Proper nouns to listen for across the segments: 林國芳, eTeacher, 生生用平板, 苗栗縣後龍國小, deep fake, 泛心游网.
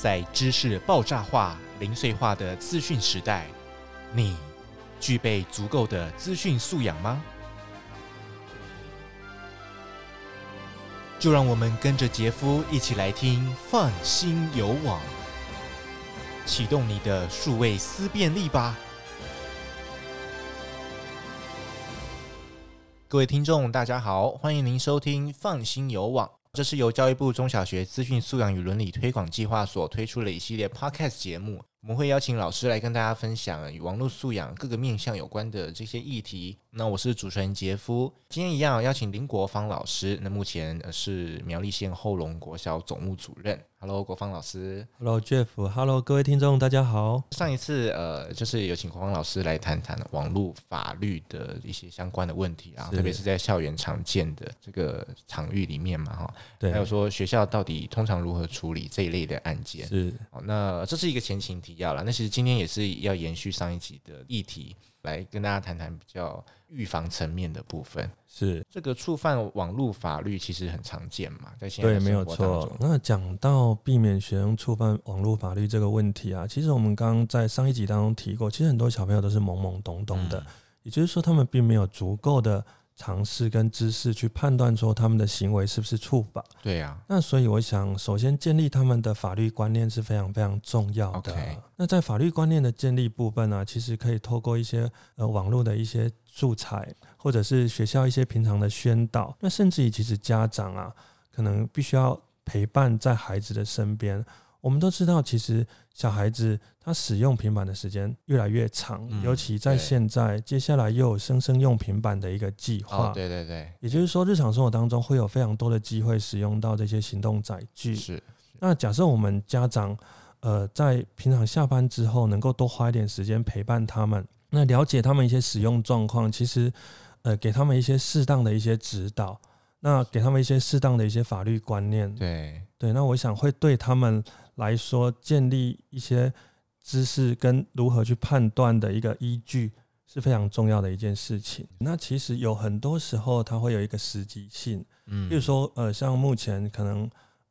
在知识爆炸化、零碎化的资讯时代，你具备足够的资讯素养吗？就让我们跟着杰夫一起来听泛心游网，启动你的数位思辨力吧。各位听众大家好，欢迎您收听泛心游网，这是由教育部中小学资讯素养与伦理推广计划所推出的一系列 podcast 节目，我们会邀请老师来跟大家分享与网络素养各个面向有关的这些议题。那我是主持人杰夫，今天一样邀请林国芳老师，那目前是苗栗县后龙国小总务主任。Hello， 国芳老师。Hello， Jeff。Hello， 各位听众，大家好。上一次就是有请国芳老师来谈谈网络法律的一些相关的问题啊，特别是在校园常见的这个场域里面嘛，对，还有说学校到底通常如何处理这一类的案件。是，那这是一个前情提要啦。那其实今天也是要延续上一集的议题，来跟大家谈谈比较预防层面的部分。是，这个触犯网络法律其实很常见嘛，在现在的生活当中。对，没有错。那讲到避免学生触犯网络法律这个问题啊，其实我们刚刚在上一集当中提过，其实很多小朋友都是懵懵懂懂的，也就是说他们并没有足够的尝试跟知识去判断说他们的行为是不是触法。对啊，那所以我想首先建立他们的法律观念是非常非常重要的。Okay. 那在法律观念的建立部分啊，其实可以透过一些网络的一些素材，或者是学校一些平常的宣导，那甚至于其实家长啊可能必须要陪伴在孩子的身边。我们都知道其实小孩子他使用平板的时间越来越长，尤其在现在接下来又有生生用平板的一个计划，对对对，也就是说日常生活当中会有非常多的机会使用到这些行动载具。是，那假设我们家长在平常下班之后能够多花一点时间陪伴他们，那了解他们一些使用状况，其实给他们一些适当的一些指导，那给他们一些适当的一些法律观念，对对，那我想会对他们来说建立一些知识跟如何去判断的一个依据是非常重要的一件事情。那其实有很多时候它会有一个时机性，比如说像目前可能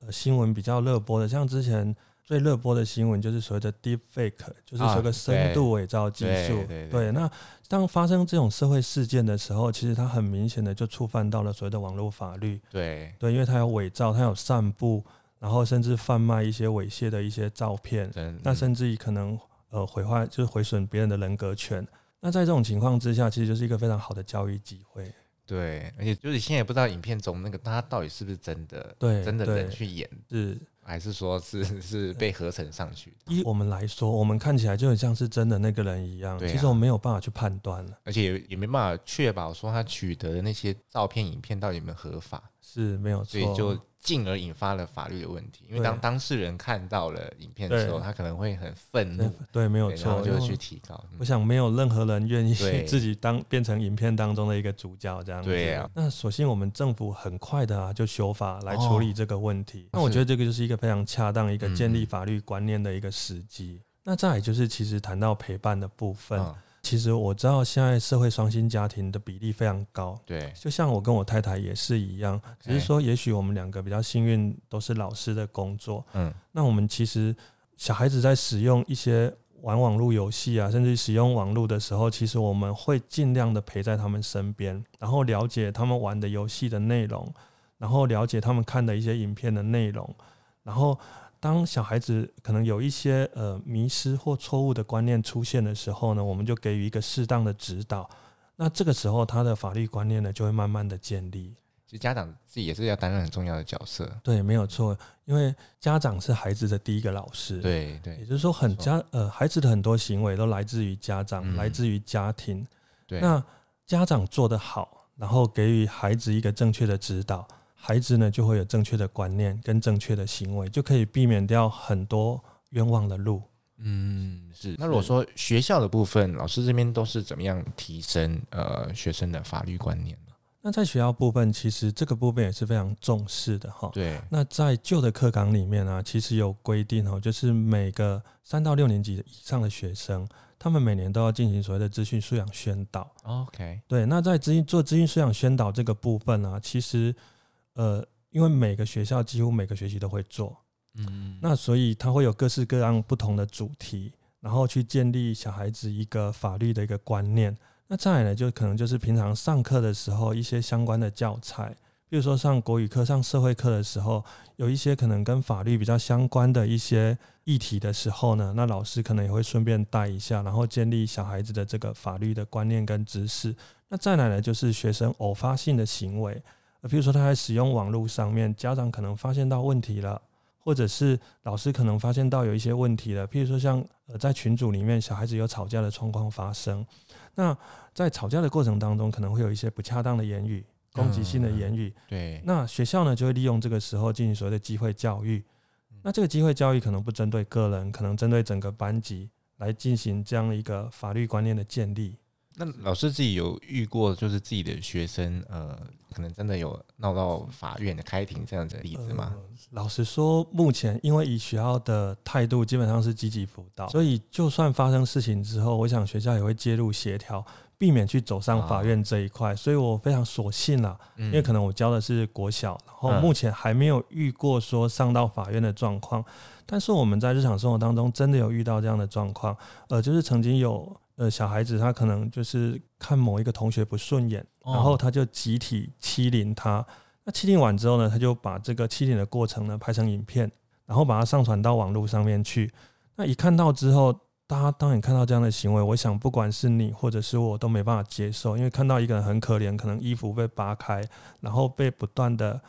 新闻比较热播的，像之前最热播的新闻就是所谓的 deep fake， 就是所谓的深度伪造技术。对， 对， 对， 对，那当发生这种社会事件的时候，其实它很明显的就触犯到了所谓的网络法律。对对，因为它有伪造，它有散布，然后甚至贩卖一些猥亵的一些照片，那甚至可能毁坏就是毁损别人的人格权。那在这种情况之下，其实就是一个非常好的教育机会。对，而且就是现在也不知道影片中那个他到底是不是真的，对，真的人去演，是还是说 是被合成上去的。以我们来说，我们看起来就很像是真的那个人一样，其实我们没有办法去判断了，而且 也没办法确保说他取得的那些照片影片到底有没有合法。是，没有错，所以就进而引发了法律的问题。因为当当事人看到了影片的时候，他可能会很愤怒。 对，没有错，然后就去提告。我想没有任何人愿意自己变成影片当中的一个主角这样子。对啊，那所幸我们政府很快的就修法来处理这个问题。那我觉得这个就是一个非常恰当一个建立法律观念的一个时机。那再来就是其实谈到陪伴的部分，其实我知道现在社会双薪家庭的比例非常高，对，就像我跟我太太也是一样，只是说也许我们两个比较幸运都是老师的工作，那我们其实小孩子在使用一些玩网络游戏啊，甚至使用网络的时候，其实我们会尽量的陪在他们身边，然后了解他们玩的游戏的内容，然后了解他们看的一些影片的内容，然后当小孩子可能有一些迷失或错误的观念出现的时候呢，我们就给予一个适当的指导，那这个时候他的法律观念呢就会慢慢的建立。其实家长自己也是要担任很重要的角色。对，没有错，因为家长是孩子的第一个老师。对对，也就是说孩子的很多行为都来自于家长，来自于家庭。对，那家长做得好，然后给予孩子一个正确的指导，孩子呢就会有正确的观念跟正确的行为，就可以避免掉很多冤枉的路。是。那如果说学校的部分，老师这边都是怎么样提升学生的法律观念呢？那在学校部分，其实这个部分也是非常重视的。对。那在旧的课纲里面啊，其实有规定就是每个3到6年级以上的学生，他们每年都要进行所谓的资讯素养宣导。OK。对，那在做资讯素养宣导这个部分啊，其实因为每个学校几乎每个学期都会做，嗯，那所以它会有各式各样不同的主题，然后去建立小孩子一个法律的一个观念。那再来呢，就可能就是平常上课的时候一些相关的教材，比如说上国语课、上社会课的时候，有一些可能跟法律比较相关的一些议题的时候呢，那老师可能也会顺便带一下，然后建立小孩子的这个法律的观念跟知识。那再来呢，就是学生偶发性的行为，比如说他在使用网络上面，家长可能发现到问题了，或者是老师可能发现到有一些问题了，譬如说像在群组里面小孩子有吵架的状况发生，那在吵架的过程当中可能会有一些不恰当的言语、攻击性的言语，对，那学校呢就会利用这个时候进行所谓的机会教育。那这个机会教育可能不针对个人，可能针对整个班级来进行这样一个法律观念的建立。那老师自己有遇过就是自己的学生可能真的有闹到法院的开庭这样的例子吗？老实说目前因为以学校的态度基本上是积极辅导，所以就算发生事情之后，我想学校也会介入协调，避免去走上法院这一块，所以我非常所幸啦，因为可能我教的是国小，然后目前还没有遇过说上到法院的状况，但是我们在日常生活当中真的有遇到这样的状况，就是曾经有小孩子他可能就是看某一个同学不顺眼，然后他就集体欺凌他，那欺凌完之后呢，他就把这个欺凌的过程呢拍成影片，然后把它上传到网络上面去。那一看到之后，大家当然看到这样的行为，我想不管是你或者是我都没办法接受，因为看到一个人很可怜，可能衣服被扒开，然后被不断的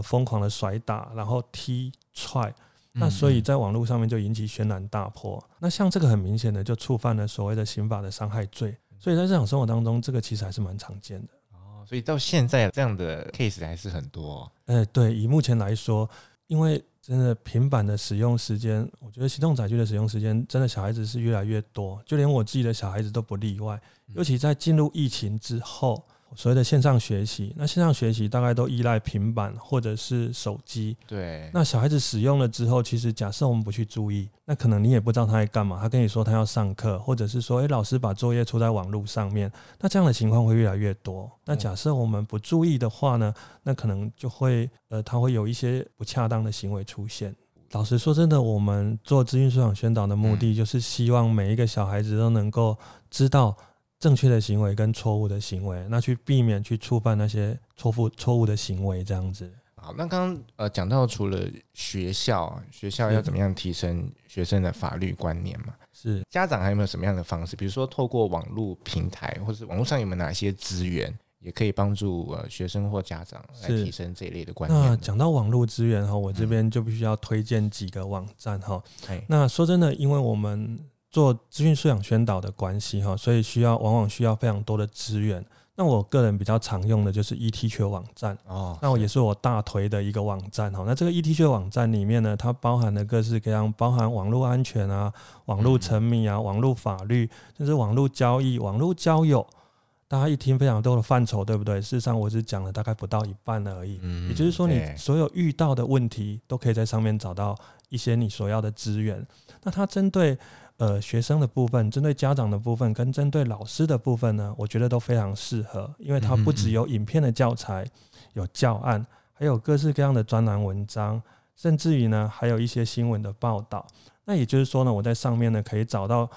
疯狂的甩打，然后踢踹，那所以在网络上面就引起轩然大波。那像这个很明显的就触犯了所谓的刑法的伤害罪，所以在日常生活当中这个其实还是蛮常见的。哦，所以到现在这样的 case 还是很多哦。对，以目前来说，因为真的平板的使用时间，我觉得行动载具的使用时间真的小孩子是越来越多，就连我自己的小孩子都不例外。尤其在进入疫情之后，所谓的线上学习，那线上学习大概都依赖平板或者是手机，对，那小孩子使用了之后，其实假设我们不去注意，那可能你也不知道他在干嘛，他跟你说他要上课，或者是说老师把作业出在网络上面，那这样的情况会越来越多。那假设我们不注意的话呢，那可能就会他会有一些不恰当的行为出现。老实说真的，我们做资讯素养宣导的目的就是希望每一个小孩子都能够知道正确的行为跟错误的行为，那去避免去触犯那些错误的行为这样子。好，那刚刚讲到除了学校要怎么样提升学生的法律观念嘛，是家长还有没有什么样的方式，比如说透过网络平台或者网络上有没有哪些资源也可以帮助学生或家长来提升这一类的观念？那讲到网络资源，我这边就必须要推荐几个网站。那说真的，因为我们做资讯素养宣导的关系，所以往往需要非常多的资源。那我个人比较常用的就是 eTeacher 网站，那也是我大推的一个网站。那这个 eTeacher 网站里面呢，它包含了各式各样，包含网络安全啊、网络沉迷啊、网络法律，甚至网络交易、网络交友。大家一听非常多的范畴，对不对？事实上我只讲了大概不到一半而已。也就是说你所有遇到的问题都可以在上面找到一些你所要的资源。那它针对学生的部分、针对家长的部分跟针对老师的部分呢，我觉得都非常适合，因为它不只有影片的教材，有教案，还有各式各样的专栏文章，甚至于呢还有一些新闻的报道。那也就是说呢，我在上面呢可以找到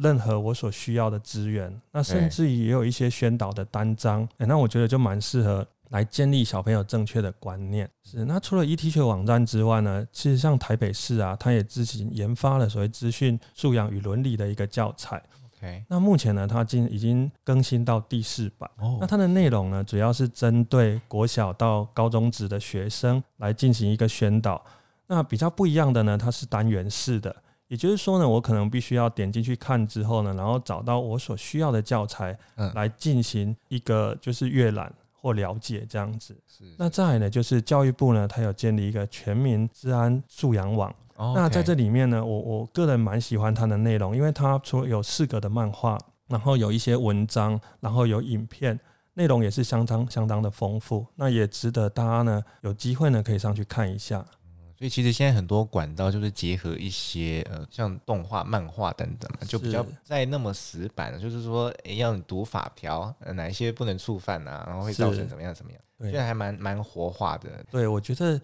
任何我所需要的资源，那甚至于也有一些宣导的单章，那我觉得就蛮适合来建立小朋友正确的观念。是，那除了 eTeacher 网站之外呢，其实像台北市啊，它也自行研发了所谓资讯素养与伦理的一个教材。Okay. 那目前呢，它已经更新到第4版。那它的内容呢，主要是针对国小到高中职的学生来进行一个宣导。那比较不一样的呢，它是单元式的。也就是说呢，我可能必须要点进去看之后呢，然后找到我所需要的教材来进行一个就是阅览或了解这样子。那再来呢，就是教育部呢，它有建立一个全民治安素养网。那在这里面呢，我个人蛮喜欢它的内容，因为它除了有4个的漫画，然后有一些文章，然后有影片，内容也是相当的丰富。那也值得大家呢有机会呢可以上去看一下。所以其实现在很多管道就是结合一些像动画、漫画等等，就比较在那么死板，就是说要你读法条，哪一些不能触犯啊，然后会造成怎么样怎么样，所以还蛮活化的。对，我觉得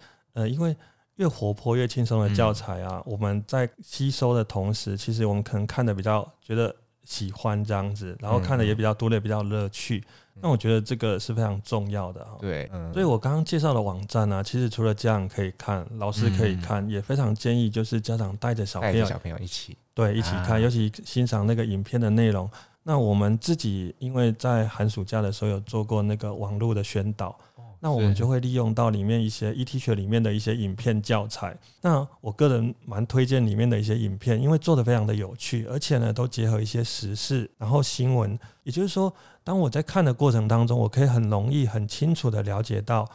因为越活泼越轻松的教材啊，我们在吸收的同时，其实我们可能看的比较觉得喜欢这样子，然后看的也比较多，也比较乐趣。那我觉得这个是非常重要的，对，所以我刚刚介绍的网站啊，其实除了家长可以看，老师可以看，也非常建议就是家长带着小朋友一起，对，一起看，尤其欣赏那个影片的内容。那我们自己因为在寒暑假的时候有做过那个网络的宣导，那我们就会利用到里面一些 eTeacher 里面的一些影片教材。那我个人蛮推荐里面的一些影片，因为做得非常的有趣，而且呢都结合一些时事然后新闻，也就是说当我在看的过程当中，我可以很容易很清楚的了解到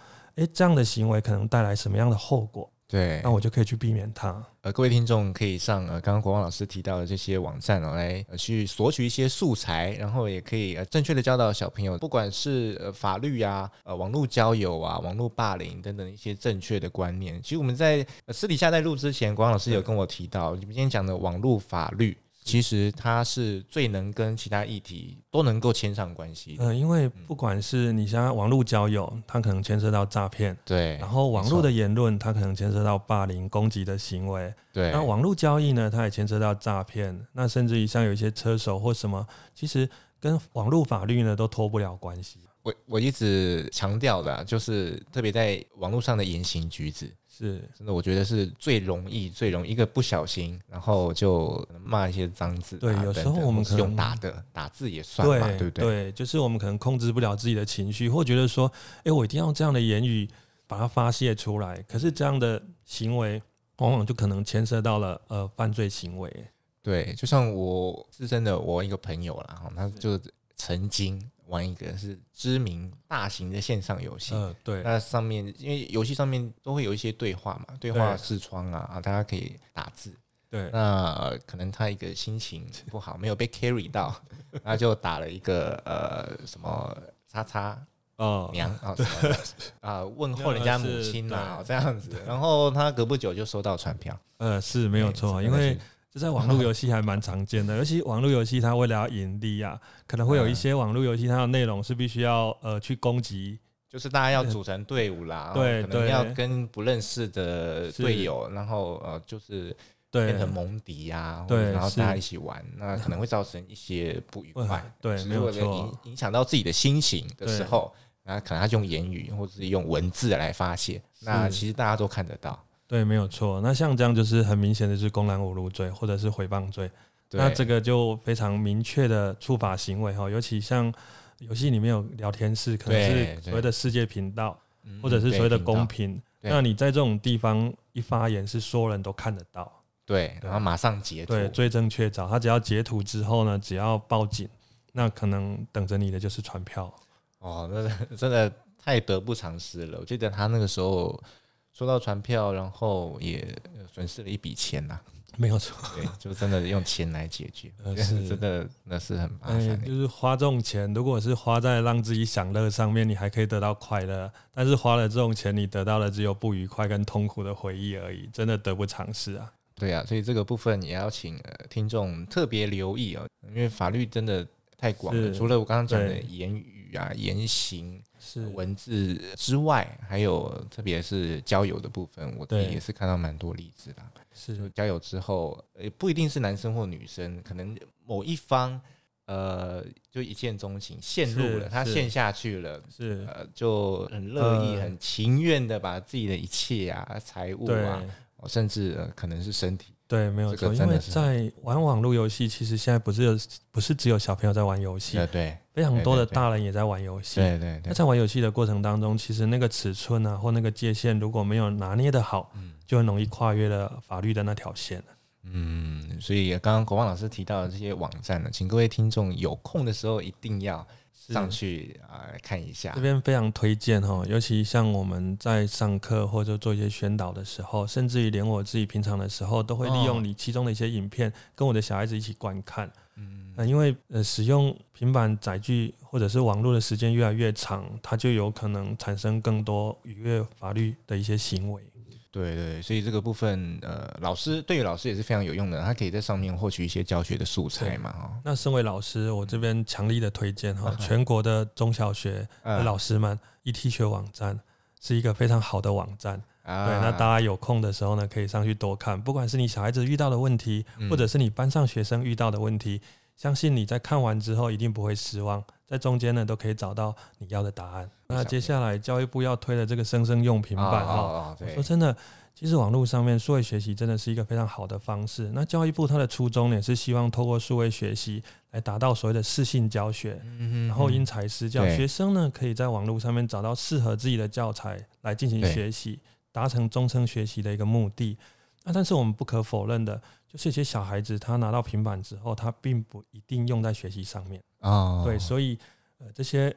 这样的行为可能带来什么样的后果，对，那我就可以去避免它。各位听众可以上刚刚国旺老师提到的这些网站来去索取一些素材，然后也可以正确的教导小朋友，不管是法律啊、网络交友啊、网络霸凌等等一些正确的观念。其实我们在私底下在录之前，国旺老师有跟我提到，你们今天讲的网络法律其实它是最能跟其他议题都能够牵上关系的，因为不管是你现在网络交友，它可能牵涉到诈骗，对，然后网络的言论它可能牵涉到霸凌攻击的行为，对，那网络交易呢它也牵涉到诈骗，那甚至于像有一些车手或什么，其实跟网络法律呢都脱不了关系。我一直强调的就是特别在网络上的言行举止，是真的，我觉得是最容易一个不小心，然后就骂一些脏字，对，有时候我们可能用打字也算嘛， 对不对？对，就是我们可能控制不了自己的情绪，或觉得说我一定要用这样的言语把它发泄出来，可是这样的行为往往就可能牵涉到了犯罪行为。对，就像我自身的我一个朋友啦，他就曾经玩一个是知名大型的线上游戏，对，那上面因为游戏上面都会有一些对话嘛，对话视窗啊，大家可以打字，对，那可能他一个心情不好，没有被 carry 到，他就打了一个什么叉叉娘问候人家母亲啊，这样子，然后他隔不久就收到传票，是没有错，因为这在网络游戏还蛮常见的，尤其网络游戏它为了要盈利啊，可能会有一些网络游戏它的内容是必须要去攻击，就是大家要组成队伍啦，对，可能要跟不认识的队友，然后就是变成盟敌啊，对，然后大家一起玩，那可能会造成一些不愉快，对，没有错，影响到自己的心情的时候，那可能他用言语或者是用文字来发泄，那其实大家都看得到。对，没有错。那像这样就是很明显的是公然侮辱罪或者是诽谤罪，那这个就非常明确的处罚行为，尤其像游戏里面有聊天室，可能是所谓的世界频道或者是所谓的公屏，那你在这种地方一发言是所有人都看得到，对，然后马上截图，对，罪证确凿，他只要截图之后呢，只要报警，那可能等着你的就是传票。那真的太得不偿失了。我记得他那个时候收到传票，然后也损失了一笔钱呐，没有错，对，就真的用钱来解决，是真的，那是很麻烦的。就是花这种钱，如果是花在让自己享乐上面，你还可以得到快乐，但是花了这种钱，你得到的只有不愉快跟痛苦的回忆而已，真的得不偿失啊。对啊，所以这个部分也要请听众特别留意哦，因为法律真的太广了，除了我刚刚讲的言语啊、言行、文字之外，还有特别是交友的部分，我也是看到蛮多例子啦。是交友之后，不一定是男生或女生，可能某一方就一见钟情，陷入了，他陷下去了，是就很乐意、很情愿的把自己的一切啊、财物啊，甚至可能是身体。对，没有错，因为在玩网络游戏，其实现在不是只有小朋友在玩游戏，对，非常多的大人也在玩游戏。对，那在玩游戏的过程当中，其实那个尺寸啊或那个界限如果没有拿捏得好，就很容易跨越了法律的那条线。所以刚刚国旺老师提到的这些网站呢，请各位听众有空的时候一定要上去看一下。这边非常推荐尤其像我们在上课或者做一些宣导的时候，甚至于连我自己平常的时候都会利用你其中的一些影片跟我的小孩子一起观看。因为使用平板载具或者是网络的时间越来越长，它就有可能产生更多逾越法律的一些行为。对，所以这个部分老师对于老师也是非常有用的，他可以在上面获取一些教学的素材嘛。那身为老师，我这边强力的推荐全国的中小学的老师们，eTeacher网站是一个非常好的网站。啊、对，那大家有空的时候呢，可以上去多看，不管是你小孩子遇到的问题，或者是你班上学生遇到的问题，相信你在看完之后一定不会失望，在中间呢都可以找到你要的答案。那接下来教育部要推的这个生生用平板、哦哦哦、说真的，其实网络上面数位学习真的是一个非常好的方式。那教育部它的初衷也是希望透过数位学习来达到所谓的适性教学，然后因材施教，学生呢可以在网络上面找到适合自己的教材来进行学习，达成终身学习的一个目的。那但是我们不可否认的就是一些小孩子他拿到平板之后，他并不一定用在学习上面、哦、对，所以、这些、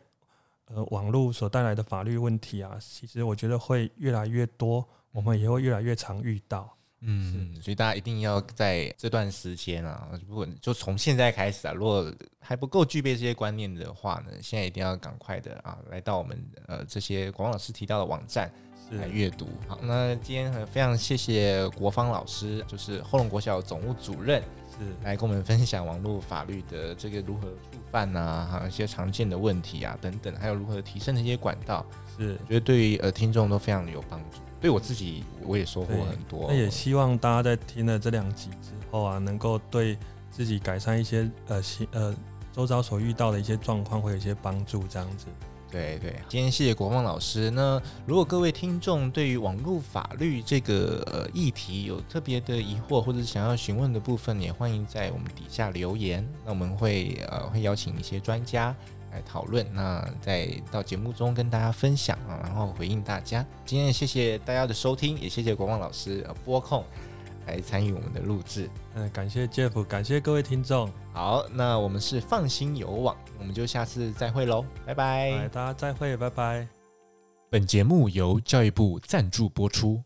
网络所带来的法律问题啊，其实我觉得会越来越多，我们也会越来越常遇到。嗯，所以大家一定要在这段时间啊，如果就从现在开始啊，如果还不够具备这些观念的话呢，现在一定要赶快的啊，来到我们这些广老师提到的网站来阅读。好，那今天非常谢谢国芳老师，就是后龙国小总务主任，来跟我们分享网络法律的这个如何触犯啊，一些常见的问题啊等等，还有如何提升的一些管道，是我觉得对于听众都非常有帮助。对我自己我也收获很多，那也希望大家在听了这两集之后啊，能够对自己改善一些周遭所遇到的一些状况会有一些帮助，这样子。对对，今天谢谢国芳老师。那如果各位听众对于网络法律这个议题有特别的疑惑或者想要询问的部分，也欢迎在我们底下留言，那我们会邀请一些专家来讨论，那再到节目中跟大家分享啊，然后回应大家。今天谢谢大家的收听，也谢谢国芳老师拨空来参与我们的录制。感谢 Jeff， 感谢各位听众。好，那我们是放心有网，我们就下次再会喽，拜拜。大家再会，拜拜。本节目由教育部赞助播出。